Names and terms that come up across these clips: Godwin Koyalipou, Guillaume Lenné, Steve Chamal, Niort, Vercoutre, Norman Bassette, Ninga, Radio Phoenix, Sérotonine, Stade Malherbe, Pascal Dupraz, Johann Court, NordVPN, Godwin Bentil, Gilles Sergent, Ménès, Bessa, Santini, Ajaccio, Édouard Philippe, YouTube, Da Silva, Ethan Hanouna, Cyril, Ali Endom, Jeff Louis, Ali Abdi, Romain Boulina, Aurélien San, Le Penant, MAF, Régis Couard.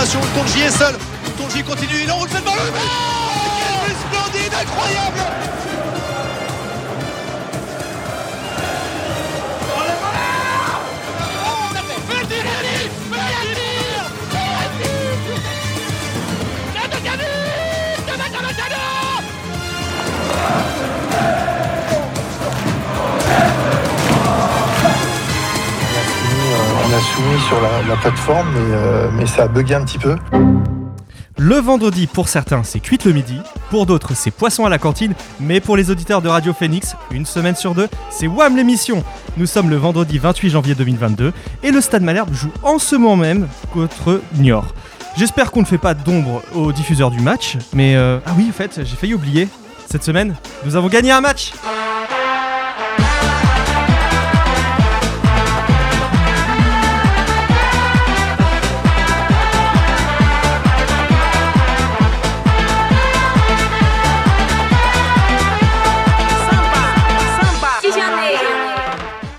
récupération, Tourgy est seul, Tourgy continue, il enroule cette balle. Quel but splendide, incroyable. On a soumis sur la plateforme, mais ça a bugué un petit peu. Le vendredi, pour certains, c'est cuite le midi. Pour d'autres, c'est poisson à la cantine. Mais pour les auditeurs de Radio Phoenix, une semaine sur deux, c'est WAM l'émission. Nous sommes le vendredi 28 janvier 2022 et le Stade Malherbe joue en ce moment même contre Niort. J'espère qu'on ne fait pas d'ombre aux diffuseurs du match, mais... Ah oui, en fait, j'ai failli oublier. Cette semaine, nous avons gagné un match.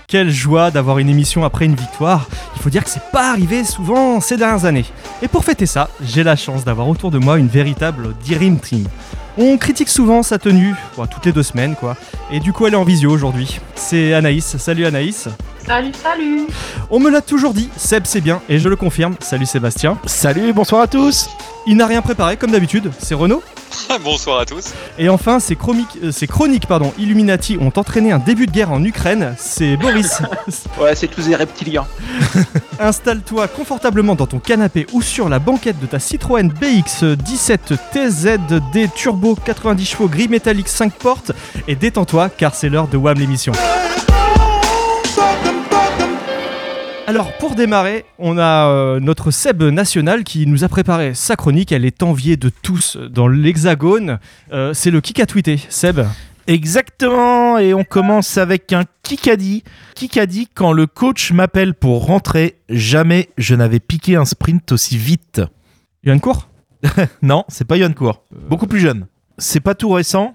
Quelle joie d'avoir une émission après une victoire. Il faut dire que c'est pas arrivé souvent ces dernières années. Et pour fêter ça, j'ai la chance d'avoir autour de moi une véritable Dream Team. On critique souvent sa tenue, toutes les 2 semaines quoi. Et du coup elle est en visio aujourd'hui. C'est Anaïs, salut Anaïs. Salut. On me l'a toujours dit, Seb c'est bien et je le confirme. Salut Sébastien. Salut, bonsoir à tous. Il n'a rien préparé comme d'habitude, c'est Renaud. Bonsoir à tous. Et enfin, ces chroniques, Illuminati ont entraîné un début de guerre en Ukraine. C'est Boris. Ouais, c'est tous des reptiliens. Installe-toi confortablement dans ton canapé ou sur la banquette de ta Citroën BX17TZD Turbo 90 chevaux gris métallique 5 portes et détends-toi car c'est l'heure de WAM l'émission. Alors pour démarrer, on a notre Seb national qui nous a préparé sa chronique, elle est enviée de tous dans l'Hexagone, c'est le kick à tweeter, Seb. Exactement, et on commence avec un Kikadi. Kikadi, quand le coach m'appelle pour rentrer, jamais je n'avais piqué un sprint aussi vite. Johann Court ? Non, c'est pas Johann Court, beaucoup plus jeune. C'est pas tout récent,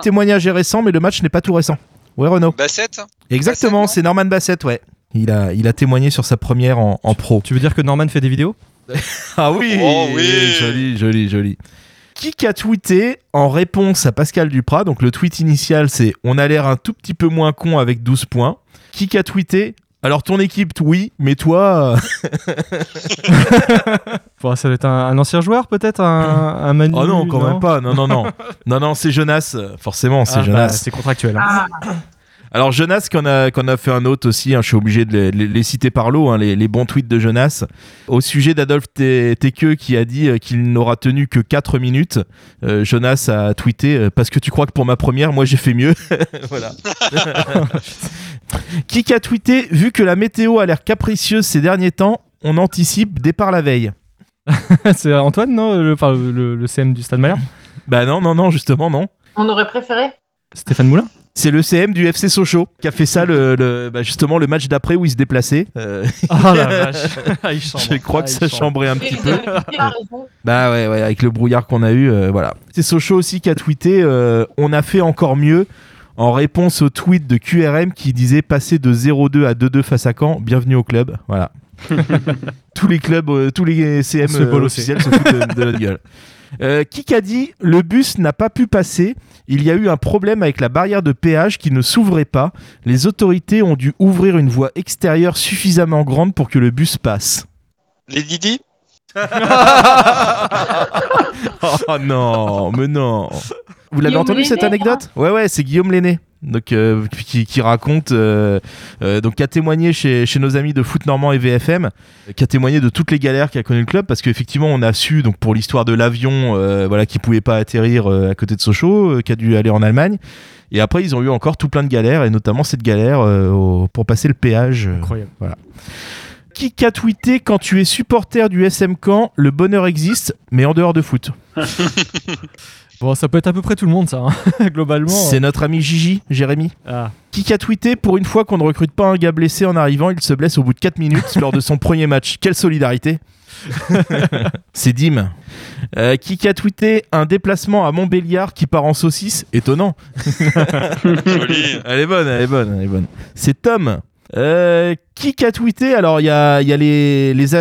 témoignage est récent, mais le match n'est pas tout récent. Ouais Renaud ? Bassette ? Exactement, Bassette, c'est Norman Bassette, ouais. Il a témoigné sur sa première en pro. Tu veux dire que Norman fait des vidéos ? Ah oui, oh oui. Joli. Qui a tweeté en réponse à Pascal Dupraz ? Donc le tweet initial c'est « On a l'air un tout petit peu moins con avec 12 points ». Qui a tweeté ? Alors ton équipe, oui, mais toi... Bon, ça doit être un ancien joueur peut-être, un Manu. Oh non, quand même pas, non. Non, c'est Jonas, forcément, c'est Jonas. Bah, c'est contractuel. Hein. Ah. Alors Jonas, qu'on a fait un autre aussi, hein, je suis obligé de les citer par lot, hein, les bons tweets de Jonas, au sujet d'Adolphe Tequeux qui a dit qu'il n'aura tenu que 4 minutes, Jonas a tweeté « Parce que tu crois que pour ma première, moi j'ai fait mieux ?» Voilà. Qui a tweeté « Vu que la météo a l'air capricieuse ces derniers temps, on anticipe départ la veille ». C'est Antoine, non ? le CM du Stade Malherbe ? Bah non, justement, non. On aurait préféré Stéphane Moulin. C'est le CM du FC Sochaux qui a fait ça justement le match d'après où il se déplaçait. Oh la vache. Je crois que ça chambrait un petit peu. Bah ouais, avec le brouillard qu'on a eu, voilà. C'est Sochaux aussi qui a tweeté on a fait encore mieux en réponse au tweet de QRM qui disait passer de 0-2 à 2-2 face à Caen, bienvenue au club. Voilà. Tous les CM officiels se foutent de notre gueule. Qui a dit le bus n'a pas pu passer, il y a eu un problème avec la barrière de péage qui ne s'ouvrait pas, les autorités ont dû ouvrir une voie extérieure suffisamment grande pour que le bus passe. Les Didi. Oh non, mais non. Vous l'avez entendu cette anecdote ? Ouais, c'est Guillaume Lenné. Donc, qui raconte, qui a témoigné chez nos amis de Foot Normand et VFM, qui a témoigné de toutes les galères qu'a connu le club, parce qu'effectivement on a su, donc pour l'histoire de l'avion, qui pouvait pas atterrir à côté de Sochaux, qui a dû aller en Allemagne, et après ils ont eu encore tout plein de galères, et notamment cette galère pour passer le péage. Incroyable. Voilà. Qui a tweeté quand tu es supporter du SM Caen, le bonheur existe, mais en dehors de foot. Bon, ça peut être à peu près tout le monde, ça, hein. Globalement. C'est notre ami Gigi, Jérémy. Ah. Qui a tweeté, pour une fois qu'on ne recrute pas un gars blessé en arrivant, il se blesse au bout de 4 minutes lors de son premier match. Quelle solidarité. C'est Dim. Qui a tweeté, un déplacement à Montbéliard qui part en saucisse. Étonnant. Joli. Elle est bonne. C'est Tom. Qui a tweeté ? Alors, il y a les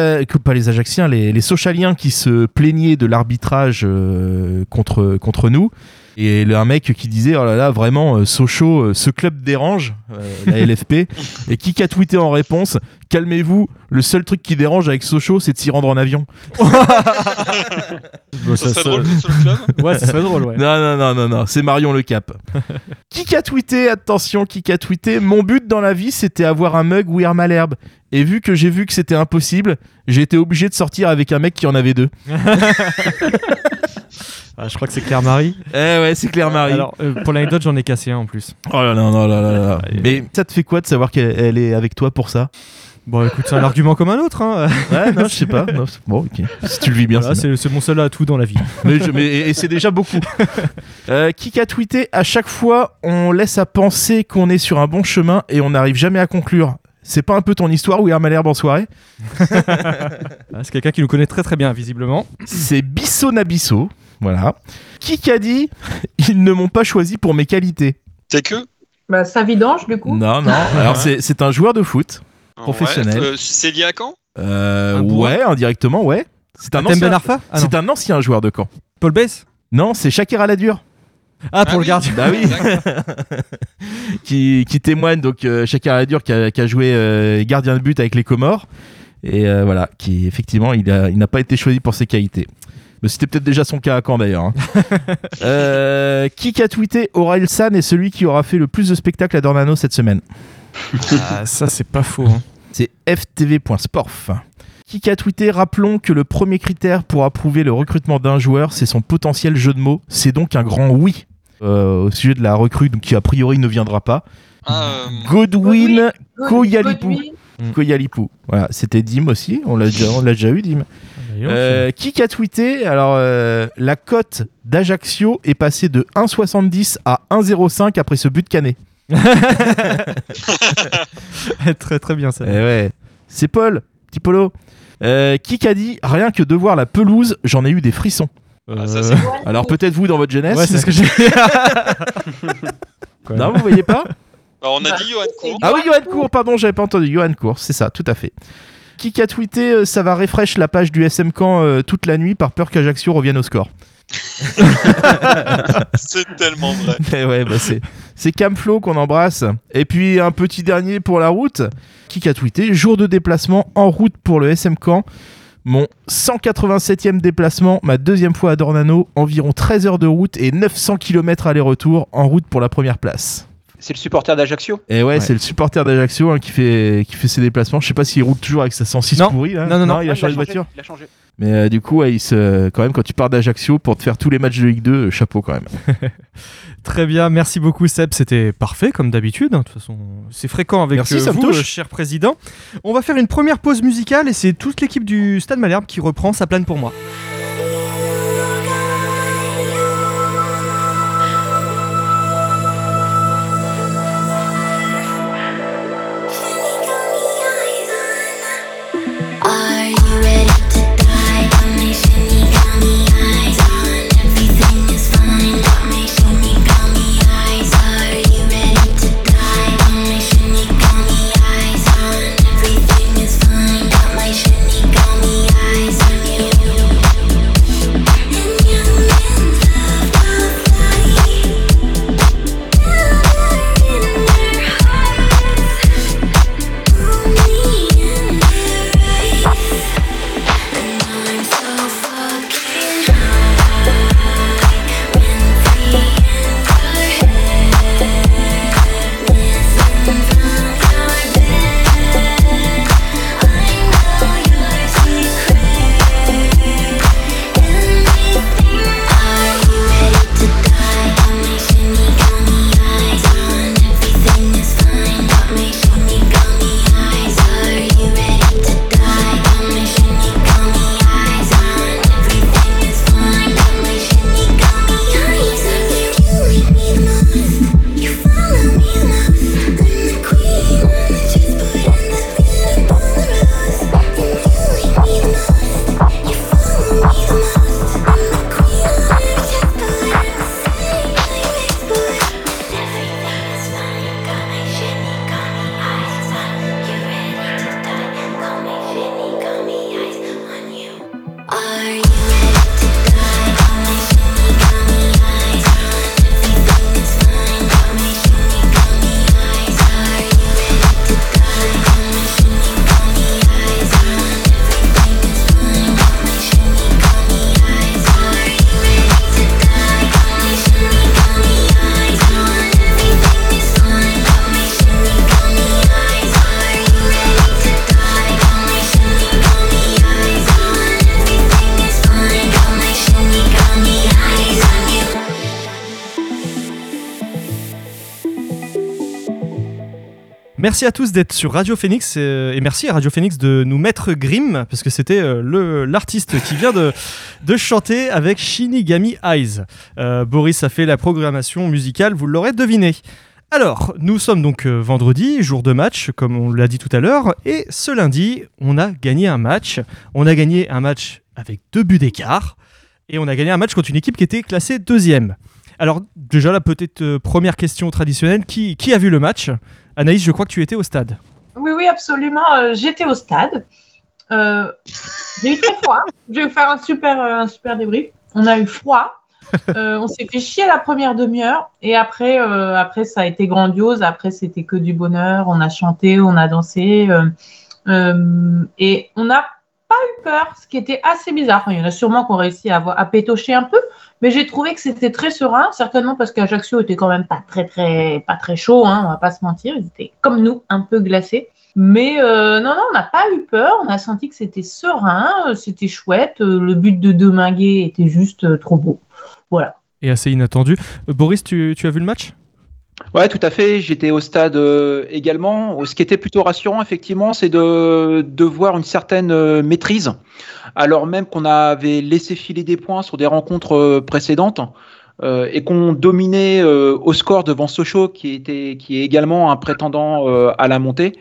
Ajacciens, les Sochaliens qui se plaignaient de l'arbitrage contre nous. Et un mec qui disait « Oh là là, vraiment, Sochaux, ce club dérange, la LFP. » Et qui a tweeté en réponse « Calmez-vous, le seul truc qui dérange avec Sochaux, c'est de s'y rendre en avion. » Bon, ça serait drôle sur le club. Ouais, ça serait drôle, ouais. Non, c'est Marion Le Cap. Qui a tweeté ? Attention, qui a tweeté ? « Mon but dans la vie, c'était avoir un mug We Are Malherbe. Et vu que j'ai vu que c'était impossible, j'ai été obligé de sortir avec un mec qui en avait deux. » Ah, je crois que c'est Claire-Marie. Ouais, c'est Claire-Marie. Alors, pour l'anecdote, j'en ai cassé un en plus. Oh là là. Mais ça te fait quoi de savoir qu'elle est avec toi pour ça ? Bon, écoute, c'est un argument comme un autre. Hein. Ouais, non, je sais pas. Non, bon, ok. Si tu le vis bien, voilà, c'est mon seul atout dans la vie. Mais c'est déjà beaucoup. Qui a tweeté ? À chaque fois, on laisse à penser qu'on est sur un bon chemin et on n'arrive jamais à conclure. C'est pas un peu ton histoire où il y a Malherbe en soirée ? C'est quelqu'un qui nous connaît très très bien, visiblement. C'est Bissot Nabisso. Voilà. Qui a dit ils ne m'ont pas choisi pour mes qualités ? C'est que ? Bah, Saint-Vidange, du coup. Non. Alors, c'est un joueur de foot professionnel. Ouais, c'est lié à Caen ? Ouais, indirectement, ouais. C'est un ancien. Ben Arfa ? Ah, c'est un ancien joueur de Caen. Paul Bess ? Non, c'est Chaker Alhadhur. Ah, pour le gardien. Bah oui. qui témoigne donc Chaker Alhadhur qui a joué gardien de but avec les Comores et voilà, qui effectivement il n'a pas été choisi pour ses qualités. Mais c'était peut-être déjà son cas à Caen d'ailleurs. Hein. Qui a tweeté Aurélien San est celui qui aura fait le plus de spectacles à Dornano cette semaine. Ah, ça c'est pas faux. Hein. C'est ftv.sporf. Qui a tweeté rappelons que le premier critère pour approuver le recrutement d'un joueur, c'est son potentiel jeu de mots. C'est donc un grand oui au sujet de la recrue, donc qui a priori ne viendra pas. Godwin Koyalipou. Koyalipou. Voilà, c'était Dim aussi. On l'a déjà eu Dim. Qui a tweeté ? Alors, la cote d'Ajaccio est passée de 1,70 à 1,05 après ce but canet. Très très bien ça. Ouais. C'est Paul, petit Polo. Qui a dit ? Rien que de voir la pelouse, j'en ai eu des frissons. Ça, c'est... Alors peut-être vous dans votre jeunesse. Ouais, c'est ce que j'ai dit. Non, vous voyez pas ? Alors, on a dit Johann Court. Ah oui, Johann Court, pardon, j'avais pas entendu. Johann Court, c'est ça, tout à fait. Qui a tweeté ça va refresh la page du SM Caen toute la nuit par peur qu'Ajaccio revienne au score. C'est tellement vrai. Mais ouais, bah c'est Camflo qu'on embrasse. Et puis un petit dernier pour la route. Qui a tweeté jour de déplacement en route pour le SM Caen. Mon 187e déplacement, ma deuxième fois à Dornano, environ 13 heures de route et 900 km aller-retour en route pour la première place. C'est le supporter d'Ajaccio. Et ouais, c'est le supporter d'Ajaccio hein, qui fait ses déplacements. Je sais pas s'il roule toujours avec sa 106 pourrie. Non, il a changé de voiture. Il a changé. Mais du coup, ouais, quand même, quand tu pars d'Ajaccio pour te faire tous les matchs de Ligue 2, chapeau quand même. Très bien, merci beaucoup Seb, c'était parfait comme d'habitude. De toute façon, c'est fréquent avec vous, cher président. On va faire une première pause musicale et c'est toute l'équipe du Stade Malherbe qui reprend sa plane pour moi. Merci à tous d'être sur Radio Phoenix et merci à Radio Phoenix de nous mettre Grimm, parce que c'était l'artiste qui vient de chanter avec Shinigami Eyes. Boris a fait la programmation musicale, vous l'aurez deviné. Alors, nous sommes donc vendredi, jour de match, comme on l'a dit tout à l'heure, et ce lundi, on a gagné un match. On a gagné un match avec 2 buts d'écart, et on a gagné un match contre une équipe qui était classée 2e. Alors, déjà, la peut-être première question traditionnelle, qui a vu le match ? Anaïs, je crois que tu étais au stade. Oui, absolument, j'étais au stade. J'ai eu très froid, je vais faire un super débrief. On a eu froid. On s'est fait chier la première demi-heure et après ça a été grandiose. Après c'était que du bonheur, on a chanté, on a dansé et on n'a pas eu peur, ce qui était assez bizarre. Enfin, il y en a sûrement qui ont réussi à pétocher un peu, mais j'ai trouvé que c'était très serein, certainement parce qu'Ajaccio était quand même pas très chaud, hein, on va pas se mentir, ils étaient comme nous un peu glacés. Mais non, on n'a pas eu peur, on a senti que c'était serein, c'était chouette, le but de Deminguet était juste trop beau. Voilà. Et assez inattendu. Boris, tu as vu le match ? Ouais, tout à fait. J'étais au stade également. Ce qui était plutôt rassurant, effectivement, c'est de voir une certaine maîtrise, alors même qu'on avait laissé filer des points sur des rencontres précédentes et qu'on dominait au score devant Sochaux, qui est également un prétendant à la montée.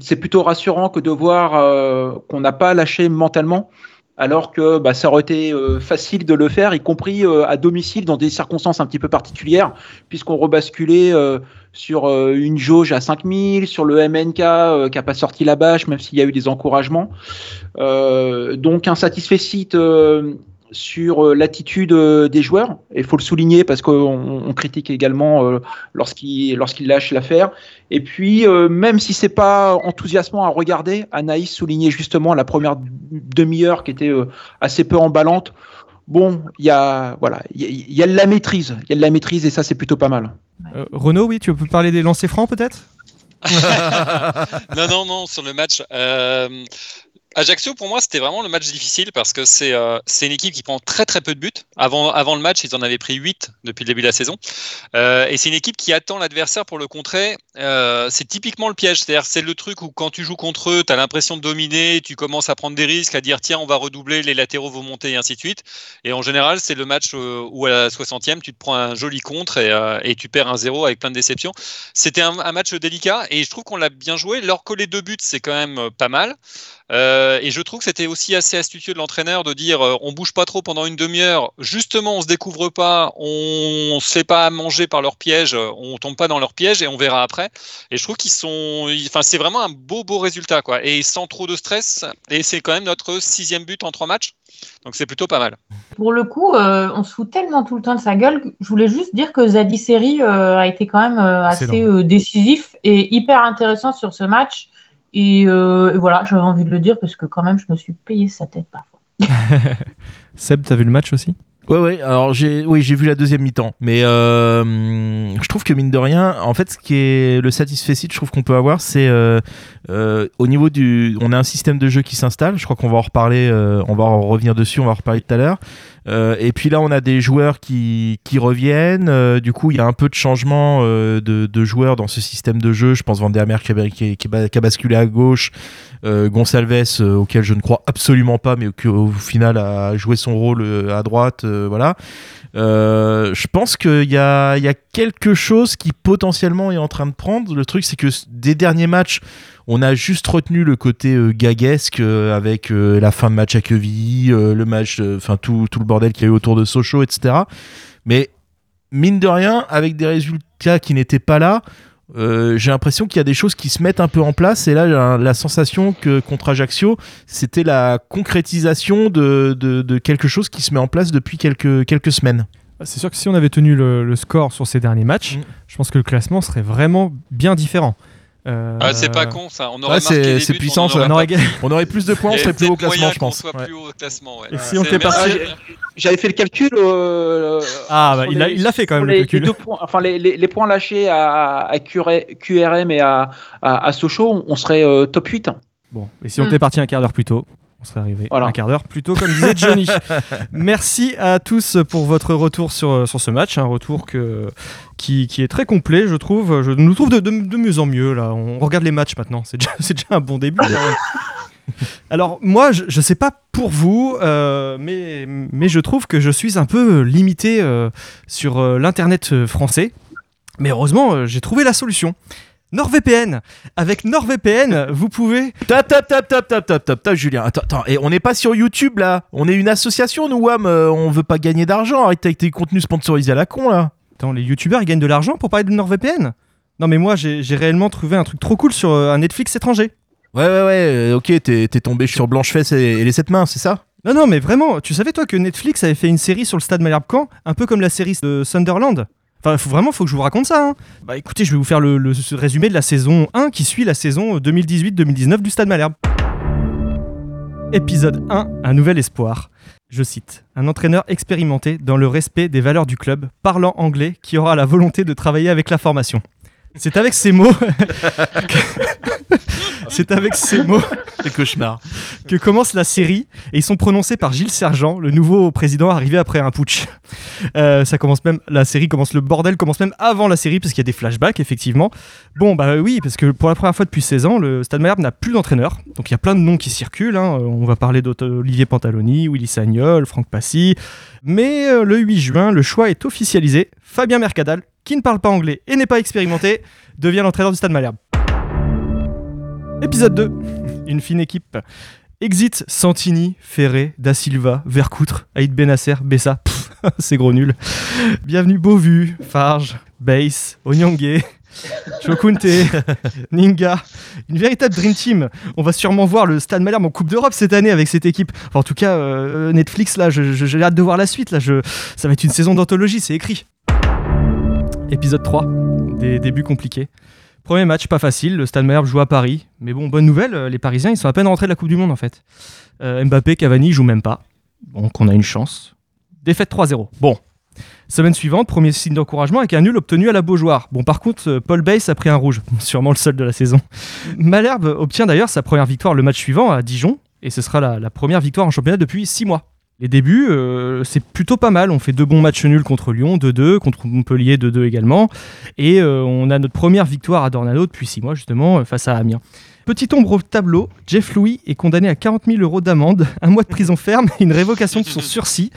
C'est plutôt rassurant que de voir qu'on n'a pas lâché mentalement. Alors que ça aurait été facile de le faire, y compris à domicile, dans des circonstances un petit peu particulières, puisqu'on rebasculait sur une jauge à 5000, sur le MNK qui n'a pas sorti la bâche, même s'il y a eu des encouragements. Donc un satisfecit sur l'attitude des joueurs, et il faut le souligner parce qu'on critique également lorsqu'il lâche l'affaire. Et puis, même si ce n'est pas enthousiasmant à regarder, Anaïs soulignait justement la première demi-heure qui était assez peu emballante. Bon, il y a de la maîtrise, et ça, c'est plutôt pas mal. Renaud, oui, tu peux parler des lancers francs peut-être ? Non, sur le match... Ajaccio, pour moi, c'était vraiment le match difficile parce que c'est une équipe qui prend très très peu de buts. Avant le match, ils en avaient pris 8 depuis le début de la saison. Et c'est une équipe qui attend l'adversaire pour le contrer. C'est typiquement le piège. C'est-à-dire, c'est le truc où quand tu joues contre eux, tu as l'impression de dominer, tu commences à prendre des risques, à dire tiens, on va redoubler, les latéraux vont monter et ainsi de suite. Et en général, c'est le match où à la 60e, tu te prends un joli contre et tu perds 1-0 avec plein de déceptions. C'était un match délicat et je trouve qu'on l'a bien joué. Leur coller 2 buts, c'est quand même pas mal. Et je trouve que c'était aussi assez astucieux de l'entraîneur de dire on bouge pas trop pendant une demi-heure, justement on se découvre pas, on se fait pas manger par leur piège, on tombe pas dans leur piège et on verra après. Et je trouve qu'ils c'est vraiment un beau résultat quoi, et sans trop de stress, et c'est quand même notre 6e but en 3 matchs, donc c'est plutôt pas mal. Pour le coup, on se fout tellement tout le temps de sa gueule, je voulais juste dire que Zady Sery a été quand même assez décisif et hyper intéressant sur ce match. Et voilà, j'avais envie de le dire parce que quand même, je me suis payé sa tête parfois. Seb, t'as vu le match aussi ? Ouais. Alors j'ai vu la deuxième mi-temps, mais je trouve que mine de rien, en fait, ce qui est le satisfecit, je trouve qu'on peut avoir, c'est au niveau du, on a un système de jeu qui s'installe. Je crois qu'on va en reparler, on va en revenir dessus, on va en reparler tout à l'heure. Et puis là, on a des joueurs qui reviennent. Du coup, il y a un peu de changement de joueurs dans ce système de jeu. Je pense Van der Meer qui a basculé à gauche, Gonsalves auquel je ne crois absolument pas, mais qui au final a joué son rôle à droite. Voilà. Je pense qu'il y a quelque chose qui potentiellement est en train de prendre. Le truc, c'est que des derniers matchs, on a juste retenu le côté gaguesque avec la fin de match à Quevilly, le match, tout le bordel qu'il y a eu autour de Sochaux, etc. Mais mine de rien, avec des résultats qui n'étaient pas là, j'ai l'impression qu'il y a des choses qui se mettent un peu en place. Et là, la sensation que contre Ajaccio, c'était la concrétisation de quelque chose qui se met en place depuis quelques semaines. C'est sûr que si on avait tenu le score sur ces derniers matchs, je pense que le classement serait vraiment bien différent. C'est pas con ça, on aurait marqué les buts, puissant, on aurait plus de points, on serait plus haut au classement, je pense. Et si on était parti, j'avais fait le calcul. Il l'a fait quand même le calcul. Les points lâchés à QRM et à Sochaux, on serait top 8. Bon, et si on était parti un quart d'heure plus tôt. On serait arrivé un quart d'heure plus tôt, comme disait Johnny. Merci à tous pour votre retour sur ce match, un retour qui est très complet, je trouve. Je nous trouve de mieux en mieux là. On regarde les matchs maintenant. C'est déjà un bon début. Alors moi, je sais pas pour vous, mais je trouve que je suis un peu limité sur l'internet français. Mais heureusement, j'ai trouvé la solution. NordVPN. Avec NordVPN, vous pouvez... Tap, Julien. Attends, et on n'est pas sur YouTube, là. On est une association, nous, WAM. On veut pas gagner d'argent. Arrête avec tes contenus sponsorisés à la con, là. Attends, les YouTubeurs, ils gagnent de l'argent pour parler de NordVPN ? Non, mais moi, j'ai réellement trouvé un truc trop cool sur un Netflix étranger. Ouais. Ok, t'es tombé sur Blanche-Fesse et les 7 mains, c'est ça ? Non, mais vraiment. Tu savais, toi, que Netflix avait fait une série sur le Stade Malherbe Caen, un peu comme la série de Sunderland ? Enfin, faut que je vous raconte ça. Hein. Bah écoutez, je vais vous faire le résumé de la saison 1 qui suit la saison 2018-2019 du Stade Malherbe. Épisode 1, un nouvel espoir. Je cite, un entraîneur expérimenté dans le respect des valeurs du club, parlant anglais, qui aura la volonté de travailler avec la formation. C'est avec ces mots... C'est avec ces mots que commence la série et ils sont prononcés par Gilles Sergent, le nouveau président arrivé après un putsch. Le bordel commence même avant la série parce qu'il y a des flashbacks effectivement. Bon bah oui, parce que pour la première fois depuis 16 ans, le Stade Malherbe n'a plus d'entraîneur. Donc il y a plein de noms qui circulent. Hein. On va parler d'Olivier Pantaloni, Willy Sagnol, Franck Passy. Mais le 8 juin, le choix est officialisé. Fabien Mercadal, qui ne parle pas anglais et n'est pas expérimenté, devient l'entraîneur du Stade Malherbe. Épisode 2, une fine équipe. Exit Santini, Ferré, Da Silva, Vercoutre, Aïd Benasser, Bessa, c'est gros nul. Bienvenue Beauvu, Farge, Bass, Onyangué, Chokunte, Ninga. Une véritable Dream Team. On va sûrement voir le Stade Malherbe en Coupe d'Europe cette année avec cette équipe. Enfin, en tout cas, Netflix, là, j'ai hâte de voir la suite. Là, ça va être une saison d'anthologie, c'est écrit. Épisode 3, des débuts compliqués. Premier match, pas facile, le Stade Malherbe joue à Paris. Mais bon, bonne nouvelle, les Parisiens, ils sont à peine rentrés de la Coupe du Monde en fait. Mbappé, Cavani, ils jouent même pas. Donc on a une chance. Défaite 3-0. Bon. Semaine suivante, premier signe d'encouragement avec un nul obtenu à la Beaujoire. Bon, par contre, Paul Bass a pris un rouge, sûrement le seul de la saison. Malherbe obtient d'ailleurs sa première victoire le match suivant à Dijon. Et ce sera la première victoire en championnat depuis 6 mois. Les débuts, c'est plutôt pas mal. On fait 2 bons matchs nuls contre Lyon, 2-2, contre Montpellier, 2-2 également. Et on a notre première victoire à Dornano depuis 6 mois, justement, face à Amiens. Petite ombre au tableau, Jeff Louis est condamné à 40 000 euros d'amende, 1 mois de prison ferme et une révocation de son sursis.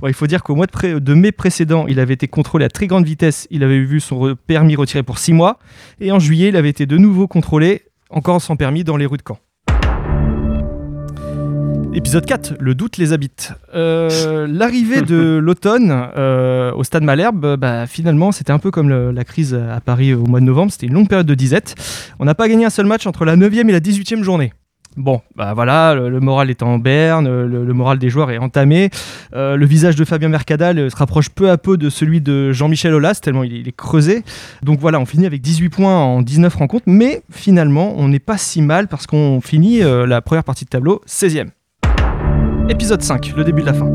Bon, il faut dire qu'au mois de mai précédent, il avait été contrôlé à très grande vitesse. Il avait vu son permis retiré pour 6 mois. Et en juillet, il avait été de nouveau contrôlé, encore sans permis, dans les rues de Caen. Épisode 4, le doute les habite. L'arrivée de l'automne au Stade Malherbe, bah, finalement, c'était un peu comme la crise à Paris au mois de novembre. C'était une longue période de disette. On n'a pas gagné un seul match entre la 9e et la 18e journée. Bon, bah voilà, le moral est en berne, le moral des joueurs est entamé. Le visage de Fabien Mercadal se rapproche peu à peu de celui de Jean-Michel Aulas, tellement il est creusé. Donc voilà, on finit avec 18 points en 19 rencontres. Mais finalement, on n'est pas si mal parce qu'on finit la première partie de tableau 16e. Épisode 5, le début de la fin.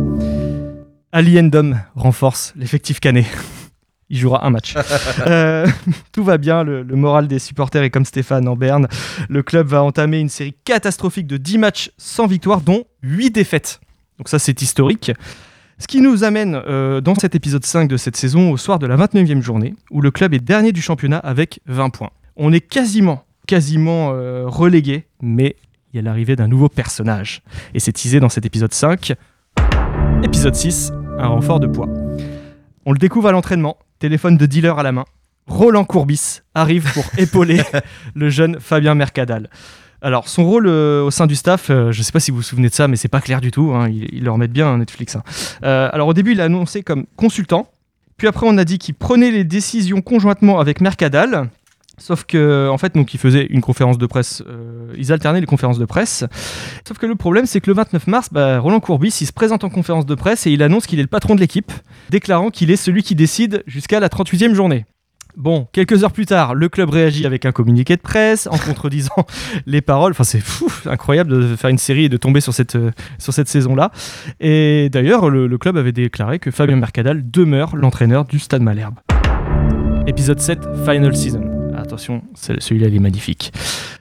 Ali Endom renforce l'effectif canet. Il jouera un match. Tout va bien, le moral des supporters est comme Stéphane en berne. Le club va entamer une série catastrophique de 10 matchs sans victoire, dont 8 défaites. Donc ça, c'est historique. Ce qui nous amène dans cet épisode 5 de cette saison au soir de la 29e journée, où le club est dernier du championnat avec 20 points. On est quasiment relégué, mais... il y a l'arrivée d'un nouveau personnage. Et c'est teasé dans cet épisode 5. Épisode 6, un renfort de poids. On le découvre à l'entraînement, téléphone de dealer à la main. Roland Courbis arrive pour épauler le jeune Fabien Mercadal. Alors, son rôle au sein du staff, je ne sais pas si vous vous souvenez de ça, mais c'est pas clair du tout. Hein, ils le remettent bien à Netflix. Hein. Alors, au début, il est annoncé comme consultant. Puis après, on a dit qu'il prenait les décisions conjointement avec Mercadal. Sauf que, en fait, donc, ils faisaient une conférence de presse, ils alternaient les conférences de presse. Sauf que le problème, c'est que le 29 mars, Roland Courbis, il se présente en conférence de presse et il annonce qu'il est le patron de l'équipe, déclarant qu'il est celui qui décide jusqu'à la 38e journée. Bon, quelques heures plus tard, le club réagit avec un communiqué de presse, en contredisant les paroles. Enfin, c'est fou, incroyable de faire une série et de tomber sur cette saison-là. Et d'ailleurs, le club avait déclaré que Fabien Mercadal demeure l'entraîneur du Stade Malherbe. Épisode 7, Final Season. Attention, celui-là, il est magnifique.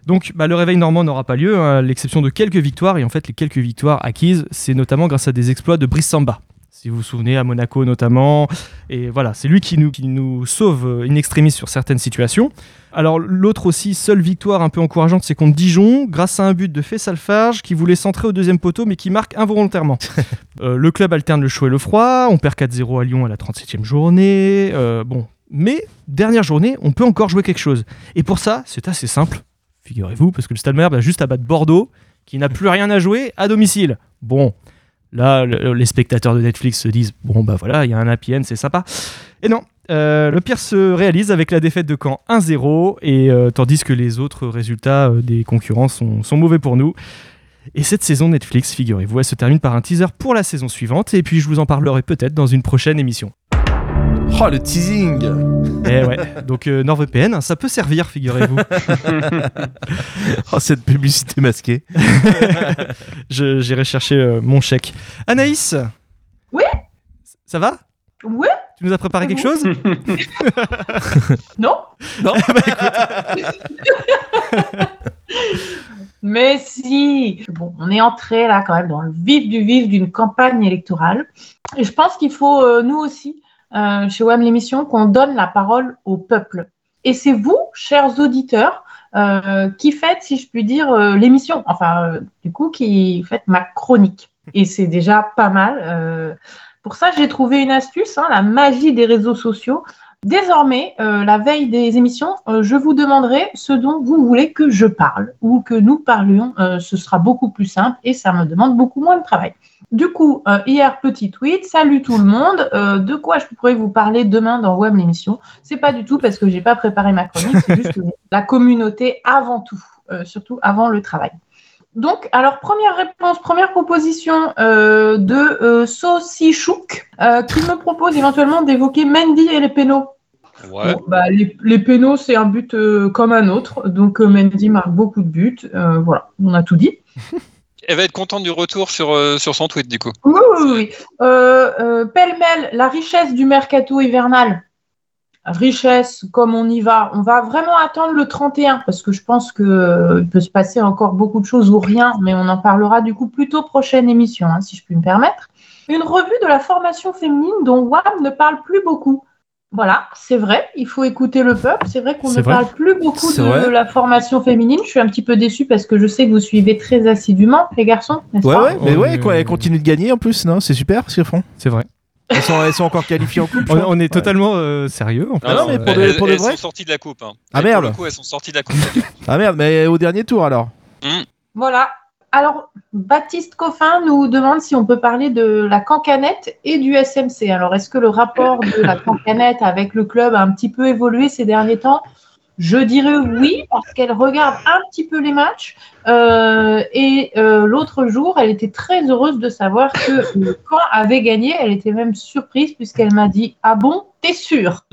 Donc le réveil normand n'aura pas lieu, hein, à l'exception de quelques victoires, et en fait les quelques victoires acquises, c'est notamment grâce à des exploits de Brice Samba. Si vous vous souvenez, à Monaco notamment. Et voilà, c'est lui qui nous sauve in extremis sur certaines situations. Alors l'autre aussi, seule victoire un peu encourageante, c'est contre Dijon, grâce à un but de Faisal Farge qui voulait centrer au deuxième poteau mais qui marque involontairement. Le club alterne le chaud et le froid, on perd 4-0 à Lyon à la 37e journée. Mais dernière journée, on peut encore jouer quelque chose. Et pour ça, c'est assez simple, figurez-vous, parce que le Stade Malherbe a juste à battre Bordeaux, qui n'a plus rien à jouer à domicile. Bon... Là, les spectateurs de Netflix se disent « Bon, voilà, il y a un happy end, c'est sympa. » Et non, le pire se réalise avec la défaite de Caen 1-0, et, tandis que les autres résultats des concurrents sont mauvais pour nous. Et cette saison Netflix, figurez-vous, elle se termine par un teaser pour la saison suivante, et puis je vous en parlerai peut-être dans une prochaine émission. Oh, le teasing! Eh ouais, donc NordVPN, ça peut servir, figurez-vous. Oh, cette publicité masquée. J'irai chercher mon chèque. Anaïs! Oui? Ça va? Oui? Tu nous as préparé quelque chose? Non? Non? Mais si! Bon, on est entré là quand même dans le vif d'une campagne électorale. Et je pense qu'il faut, nous aussi, chez WAM l'émission, qu'on donne la parole au peuple. Et c'est vous, chers auditeurs, qui faites, si je puis dire, l'émission. Enfin, du coup, qui faites ma chronique. Et c'est déjà pas mal. Pour ça, j'ai trouvé une astuce, la magie des réseaux sociaux. Désormais, la veille des émissions, je vous demanderai ce dont vous voulez que je parle ou que nous parlions. Ce sera beaucoup plus simple et ça me demande beaucoup moins de travail. Du coup, hier, petit tweet, salut tout le monde, de quoi je pourrais vous parler demain dans WAM l'émission? C'est pas du tout parce que j'ai pas préparé ma chronique, c'est juste la communauté avant tout, surtout avant le travail. Donc, alors, première proposition de Saucichouk, qui me propose éventuellement d'évoquer Mendy et les pénaux. Ouais. Bon, les pénaux, c'est un but comme un autre, donc Mendy marque beaucoup de buts, voilà, on a tout dit. Elle va être contente du retour sur son tweet, du coup. Oui. Pêle-mêle, la richesse du mercato hivernal. Richesse, comme on y va. On va vraiment attendre le 31, parce que je pense qu'il peut se passer encore beaucoup de choses ou rien, mais on en parlera du coup plutôt prochaine émission, si je puis me permettre. Une revue de la formation féminine dont WAM ne parle plus beaucoup. Voilà, c'est vrai, il faut écouter le peuple. C'est vrai qu'on parle plus beaucoup de la formation féminine. Je suis un petit peu déçue parce que je sais que vous suivez très assidûment les garçons, n'est-ce pas ? Mais elles continuent de gagner en plus, non ? C'est super ce qu'ils font. C'est vrai. Elles sont encore qualifiées en coupe. On est totalement sérieux. En fait. Non, mais pour de vrai. Elles sont sorties de la coupe. Hein. Ah merde. Pour le coup, elles sont sorties de la coupe. Ah merde, mais au dernier tour alors. Voilà. Alors, Baptiste Coffin nous demande si on peut parler de la cancanette et du SMC. Alors, est-ce que le rapport de la cancanette avec le club a un petit peu évolué ces derniers temps ? Je dirais oui, parce qu'elle regarde un petit peu les matchs. Et l'autre jour, elle était très heureuse de savoir que Caen avait gagné. Elle était même surprise puisqu'elle m'a dit « Ah bon ? T'es sûre ?»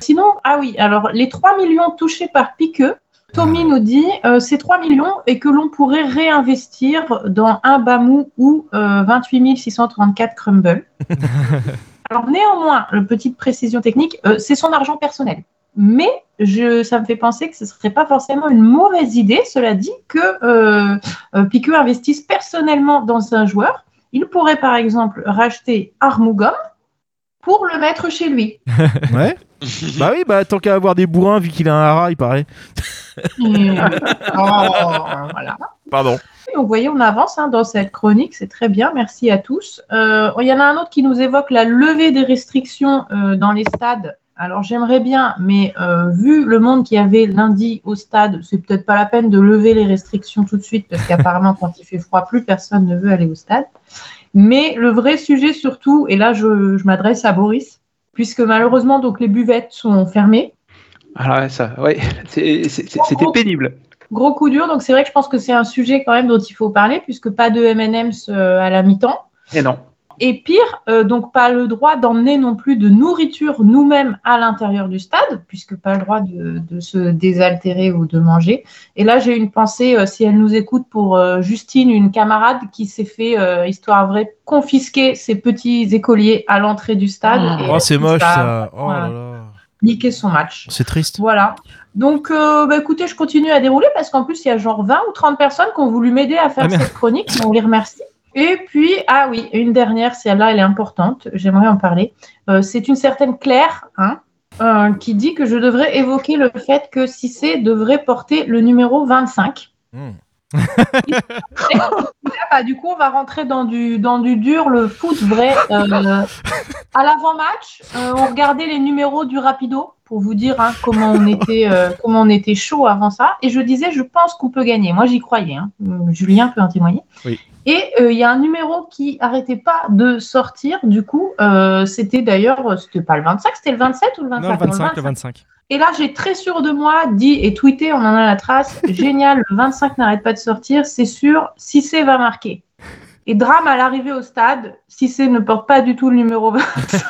Sinon, alors les 3 millions touchés par Piqueux, Tommy nous dit c'est 3 millions et que l'on pourrait réinvestir dans un Bamou ou 28 634 Crumble. Alors néanmoins, petite précision technique, c'est son argent personnel. Mais ça me fait penser que ce ne serait pas forcément une mauvaise idée, cela dit, que Piqueux investisse personnellement dans un joueur. Il pourrait par exemple racheter Armougom pour le mettre chez lui. Ouais. Oui, tant qu'à avoir des bourrins, vu qu'il a un haras, il paraît. Voilà. Pardon. Donc, vous voyez, on avance dans cette chronique, c'est très bien, merci à tous. Il y en a un autre qui nous évoque la levée des restrictions dans les stades. Alors, j'aimerais bien, mais vu le monde qu'il y avait lundi au stade, c'est peut-être pas la peine de lever les restrictions tout de suite, parce qu'apparemment, quand il fait froid, plus personne ne veut aller au stade. Mais le vrai sujet surtout, et là, je m'adresse à Boris, puisque malheureusement, donc, les buvettes sont fermées. Alors ça, oui, c'était pénible. Gros coup dur, donc c'est vrai que je pense que c'est un sujet quand même dont il faut parler, puisque pas de M&M's à la mi-temps. Et non. Et pire, donc pas le droit d'emmener non plus de nourriture nous-mêmes à l'intérieur du stade, puisque pas le droit de se désaltérer ou de manger. Et là, j'ai une pensée, si elle nous écoute, pour Justine, une camarade qui s'est fait, histoire vraie, confisquer ses petits écoliers à l'entrée du stade. Oh, c'est moche ça. Oh là là. niquer son match. C'est triste. Voilà. Donc, écoutez, je continue à dérouler parce qu'en plus, il y a genre 20 ou 30 personnes qui ont voulu m'aider à faire cette chronique. On les remercie. Et puis, ah oui, une dernière, celle-là, elle est importante. J'aimerais en parler. C'est une certaine Claire, qui dit que je devrais évoquer le fait que Cissé devrait porter le numéro 25. Du coup, on va rentrer dans du dur, le foot vrai. À l'avant-match, on regardait les numéros du Rapido pour vous dire comment on était chaud avant ça. Et je disais, je pense qu'on peut gagner. Moi, j'y croyais. Julien peut en témoigner. Oui. Et il y a un numéro qui n'arrêtait pas de sortir. Du coup, c'était d'ailleurs, c'était pas le 25, c'était le 27 ou le 25 ? Non, le 25. Et là, j'ai très sûr de moi dit et tweeté, on en a la trace. Génial, le 25 n'arrête pas de sortir, c'est sûr, Cissé va marquer. Et drame à l'arrivée au stade, Cissé ne porte pas du tout le numéro 25,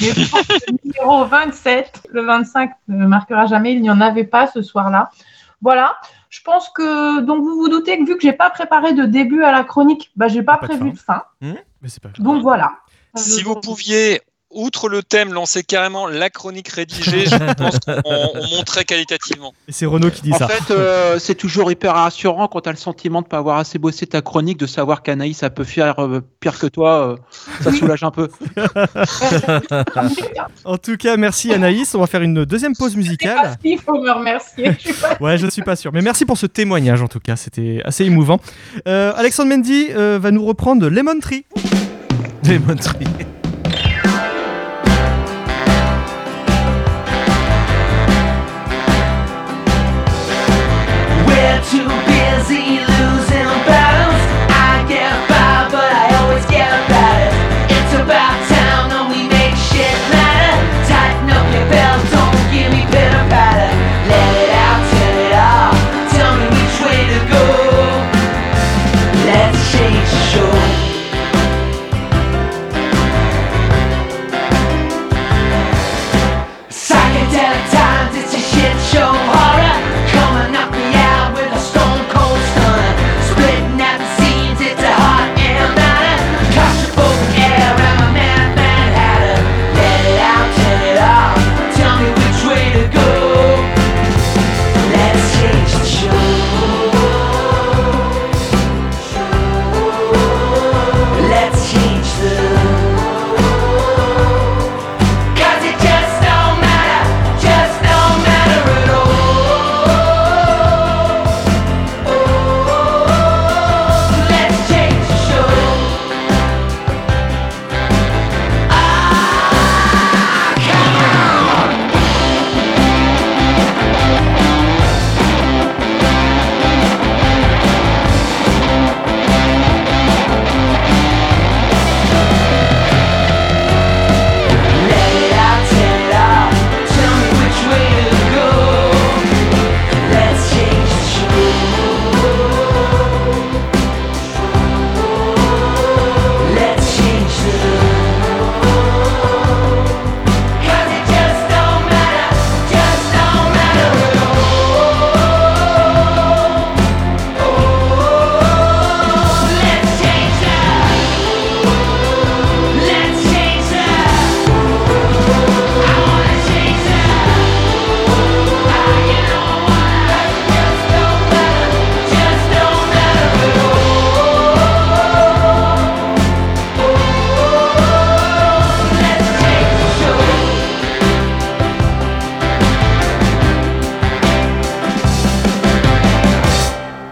mais porte le numéro 27. Le 25 ne marquera jamais, il n'y en avait pas ce soir-là. Voilà, je pense que donc vous vous doutez que vu que j'ai pas préparé de début à la chronique, j'ai pas prévu de fin. Mais c'est pas grave. Donc voilà. Si vous pouviez, outre le thème, lancer carrément la chronique rédigée, je pense qu'on montrait qualitativement. Et c'est Renaud qui dit ça. En fait, c'est toujours hyper rassurant quand tu as le sentiment de ne pas avoir assez bossé ta chronique, de savoir qu'Anaïs, ça peut faire pire que toi. Ça soulage un peu. En tout cas, merci Anaïs. On va faire une deuxième pause musicale. Il faut me remercier. Je ne suis pas sûr. Mais merci pour ce témoignage, en tout cas. C'était assez émouvant. Alexandre Mendy va nous reprendre Lemon Tree. Lemon Tree. Too busy losing balance. I get by, but I always get better. It's about time that we make shit matter. Tighten up your belt, don't give me bitter patter. Let it out, turn it off. Tell me which way to go. Let's change the show. Psychedelic times, it's a shit show. Horror, come on, knock me out.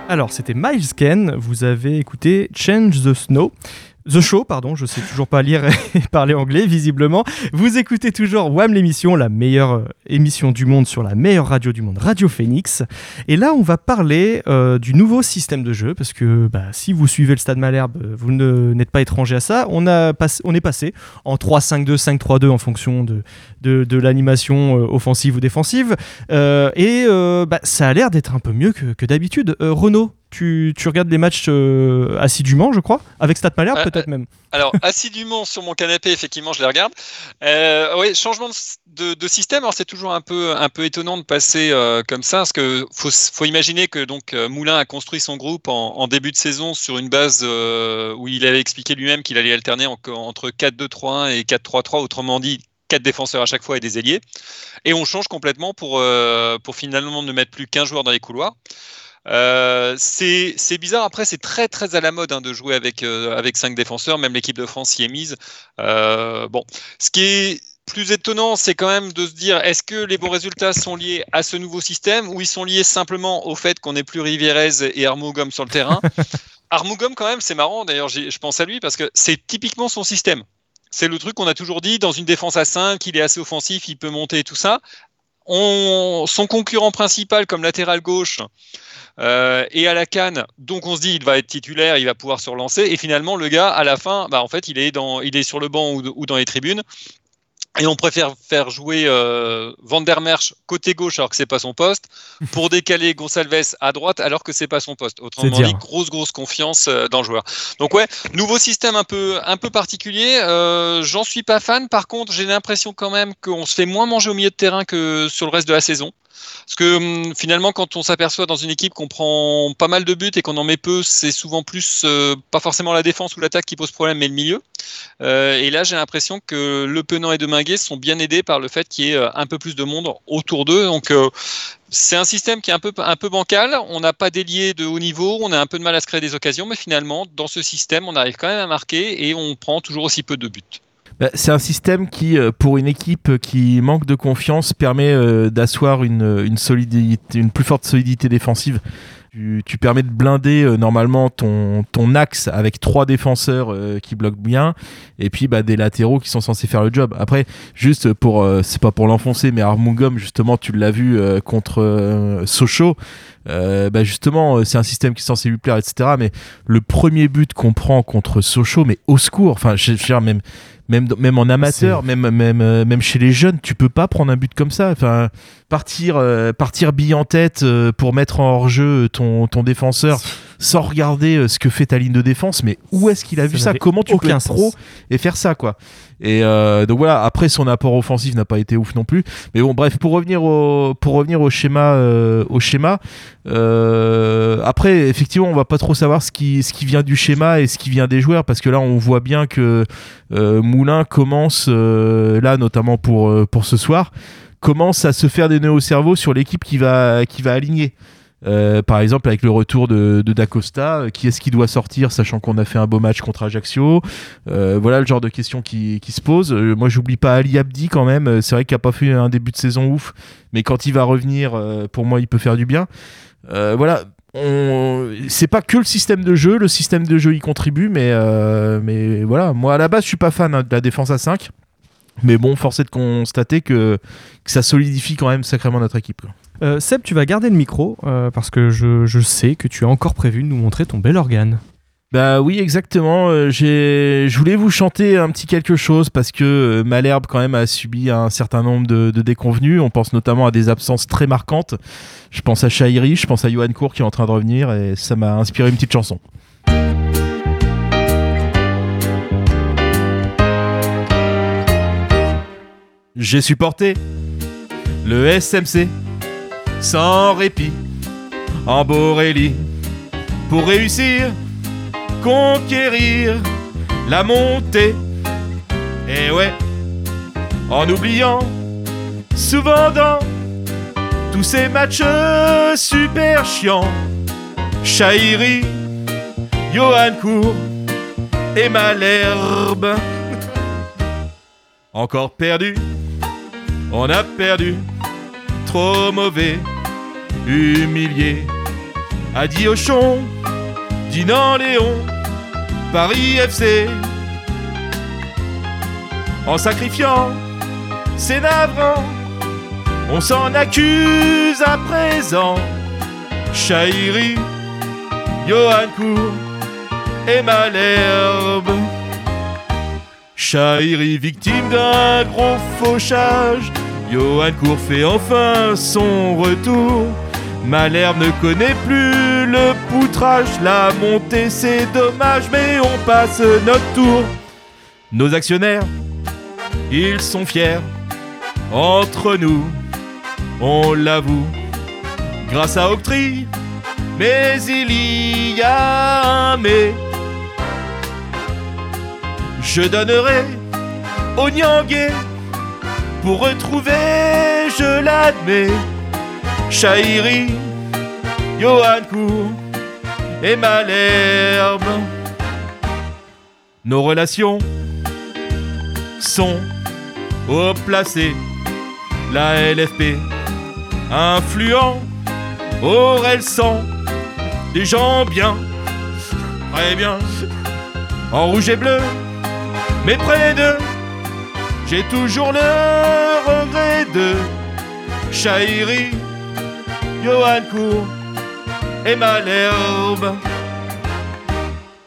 Alors, c'était Miles Ken, vous avez écouté Change The Show, pardon, je sais toujours pas lire et parler anglais, visiblement. Vous écoutez toujours WAM l'émission, la meilleure émission du monde sur la meilleure radio du monde, Radio Phoenix. Et là, on va parler du nouveau système de jeu, parce que si vous suivez le Stade Malherbe, vous n'êtes pas étranger à ça. On est passé en 3-5-2, 5-3-2 en fonction de l'animation offensive ou défensive. Ça a l'air d'être un peu mieux que d'habitude. Renaud, tu regardes les matchs assidûment, je crois, avec Stade Malherbe peut-être même. Alors, assidûment sur mon canapé, effectivement, je les regarde. Oui, changement de système. Alors, c'est toujours un peu étonnant de passer comme ça, parce que faut imaginer que donc Moulin a construit son groupe en début de saison sur une base où il avait expliqué lui-même qu'il allait alterner entre 4-2-3-1 et 4-3-3, autrement dit 4 défenseurs à chaque fois et des ailiers. Et on change complètement pour finalement ne mettre plus qu'un joueur dans les couloirs. C'est bizarre, après c'est très très à la mode de jouer avec 5 défenseurs, même l'équipe de France y est mise. Bon, ce qui est plus étonnant, c'est quand même de se dire, est-ce que les bons résultats sont liés à ce nouveau système ou ils sont liés simplement au fait qu'on n'ait plus Rivérez et Armougom sur le terrain? Armougom quand même, c'est marrant, d'ailleurs je pense à lui parce que c'est typiquement son système. C'est le truc qu'on a toujours dit, dans une défense à 5, il est assez offensif, il peut monter et tout ça. Son concurrent principal comme latéral gauche est à la Cannes, donc on se dit il va être titulaire, il va pouvoir se relancer. Et finalement, le gars, à la fin, en fait, il est sur le banc ou dans les tribunes. Et on préfère faire jouer Van der Meer côté gauche alors que c'est pas son poste, pour décaler Gonsalves à droite alors que c'est pas son poste. Autrement dit, grosse confiance dans le joueur. Donc ouais, nouveau système un peu particulier. J'en suis pas fan. Par contre, j'ai l'impression quand même qu'on se fait moins manger au milieu de terrain que sur le reste de la saison. Parce que finalement, quand on s'aperçoit dans une équipe qu'on prend pas mal de buts et qu'on en met peu, c'est souvent plus, pas forcément la défense ou l'attaque qui pose problème, mais le milieu. Et là, j'ai l'impression que Le Penant et Deminguet sont bien aidés par le fait qu'il y ait un peu plus de monde autour d'eux. Donc, c'est un système qui est un peu bancal. On n'a pas d'ailier de haut niveau, on a un peu de mal à se créer des occasions, mais finalement, dans ce système, on arrive quand même à marquer et on prend toujours aussi peu de buts. C'est un système qui, pour une équipe qui manque de confiance, permet d'asseoir une solidité, une plus forte solidité défensive. Tu permets de blinder normalement ton axe avec 3 défenseurs qui bloquent bien et puis des latéraux qui sont censés faire le job. Après, juste pour c'est pas pour l'enfoncer, mais Armougom, justement, tu l'as vu contre Sochaux, justement, c'est un système qui est censé lui plaire, etc. Mais le premier but qu'on prend contre Sochaux, mais au secours, enfin, je veux dire, même en amateur, même chez les jeunes, tu peux pas prendre un but comme ça. Enfin, partir bille en tête pour mettre en hors-jeu ton défenseur sans regarder ce que fait ta ligne de défense. Mais où est-ce qu'il a vu ça ? Comment tu peux être pro et faire ça, quoi ? Et donc voilà. Après, son apport offensif n'a pas été ouf non plus. Mais bon, bref, pour revenir au schéma, après, effectivement, on va pas trop savoir ce qui vient du schéma et ce qui vient des joueurs, parce que là, on voit bien que Moulin commence là, notamment pour ce soir, commence à se faire des nœuds au cerveau sur l'équipe qui va aligner. Par exemple, avec le retour de Da Costa, qui est-ce qui doit sortir, sachant qu'on a fait un beau match contre Ajaccio. Voilà le genre de questions qui se posent. Moi, j'oublie pas Ali Abdi quand même. C'est vrai qu'il n'a pas fait un début de saison ouf, mais quand il va revenir, pour moi, il peut faire du bien. Voilà. C'est pas que le système de jeu y contribue, mais voilà. Moi, à la base, je suis pas fan de la défense à 5, mais bon, force est de constater que ça solidifie quand même sacrément notre équipe, quoi. Seb, tu vas garder le micro parce que je sais que tu as encore prévu de nous montrer ton bel organe. Bah oui, exactement. Je voulais vous chanter un petit quelque chose parce que Malherbe quand même a subi un certain nombre de déconvenues. On pense notamment à des absences très marquantes. Je pense à Chahiri, je pense à Johann Court qui est en train de revenir et ça m'a inspiré une petite chanson. J'ai supporté le SMC sans répit, en Borelli, pour réussir, conquérir la montée. Et ouais, en oubliant souvent dans tous ces matchs super chiants, Chahiri, Johann Court et Malherbe. Encore perdu, on a perdu, trop mauvais, humilié. A Diochon, Dinan Léon, Paris FC. En sacrifiant, c'est navrant, on s'en accuse à présent. Chahiri, Johann Court et Malherbe. Chahiri, victime d'un gros fauchage, Johann Court fait enfin son retour. Malherbe ne connaît plus le poutrage, la montée c'est dommage, mais on passe notre tour. Nos actionnaires, ils sont fiers, entre nous, on l'avoue, grâce à Octree, mais il y a un mais. Je donnerai au Nianguais pour retrouver, je l'admets, Chahiri, Johann Court et Malherbe. Nos relations sont haut placées, la LFP influent, Aurélien San, des gens bien, très bien, en rouge et bleu, mais près d'eux, j'ai toujours le regret de Chahiri, Johann Court et Malherbe.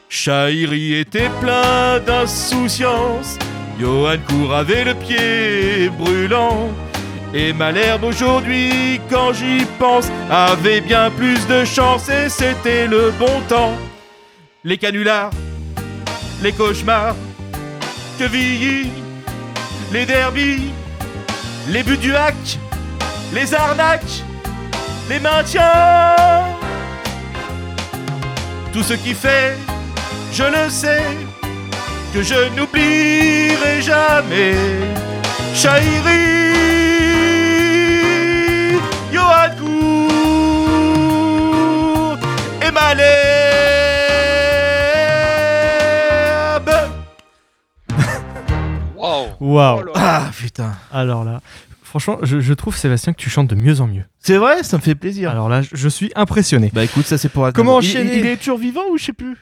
Chahiri était plein d'insouciance, Johann Court avait le pied brûlant, et Malherbe aujourd'hui, quand j'y pense, avait bien plus de chance et c'était le bon temps. Les canulars, les cauchemars, Quevilly, les derbys, les buts du hack, les arnaques, les maintiens. Tout ce qui fait, je le sais, que je n'oublierai jamais. Chahiri, Johann Court et Malherbe. Wow. Wow. Ah putain. Alors là, franchement, je trouve, Sébastien, que tu chantes de mieux en mieux. C'est vrai, ça me fait plaisir. Alors là, je suis impressionné. Bah écoute, ça c'est pour attendre. Comment enchaîner? Il est toujours vivant ou je sais plus?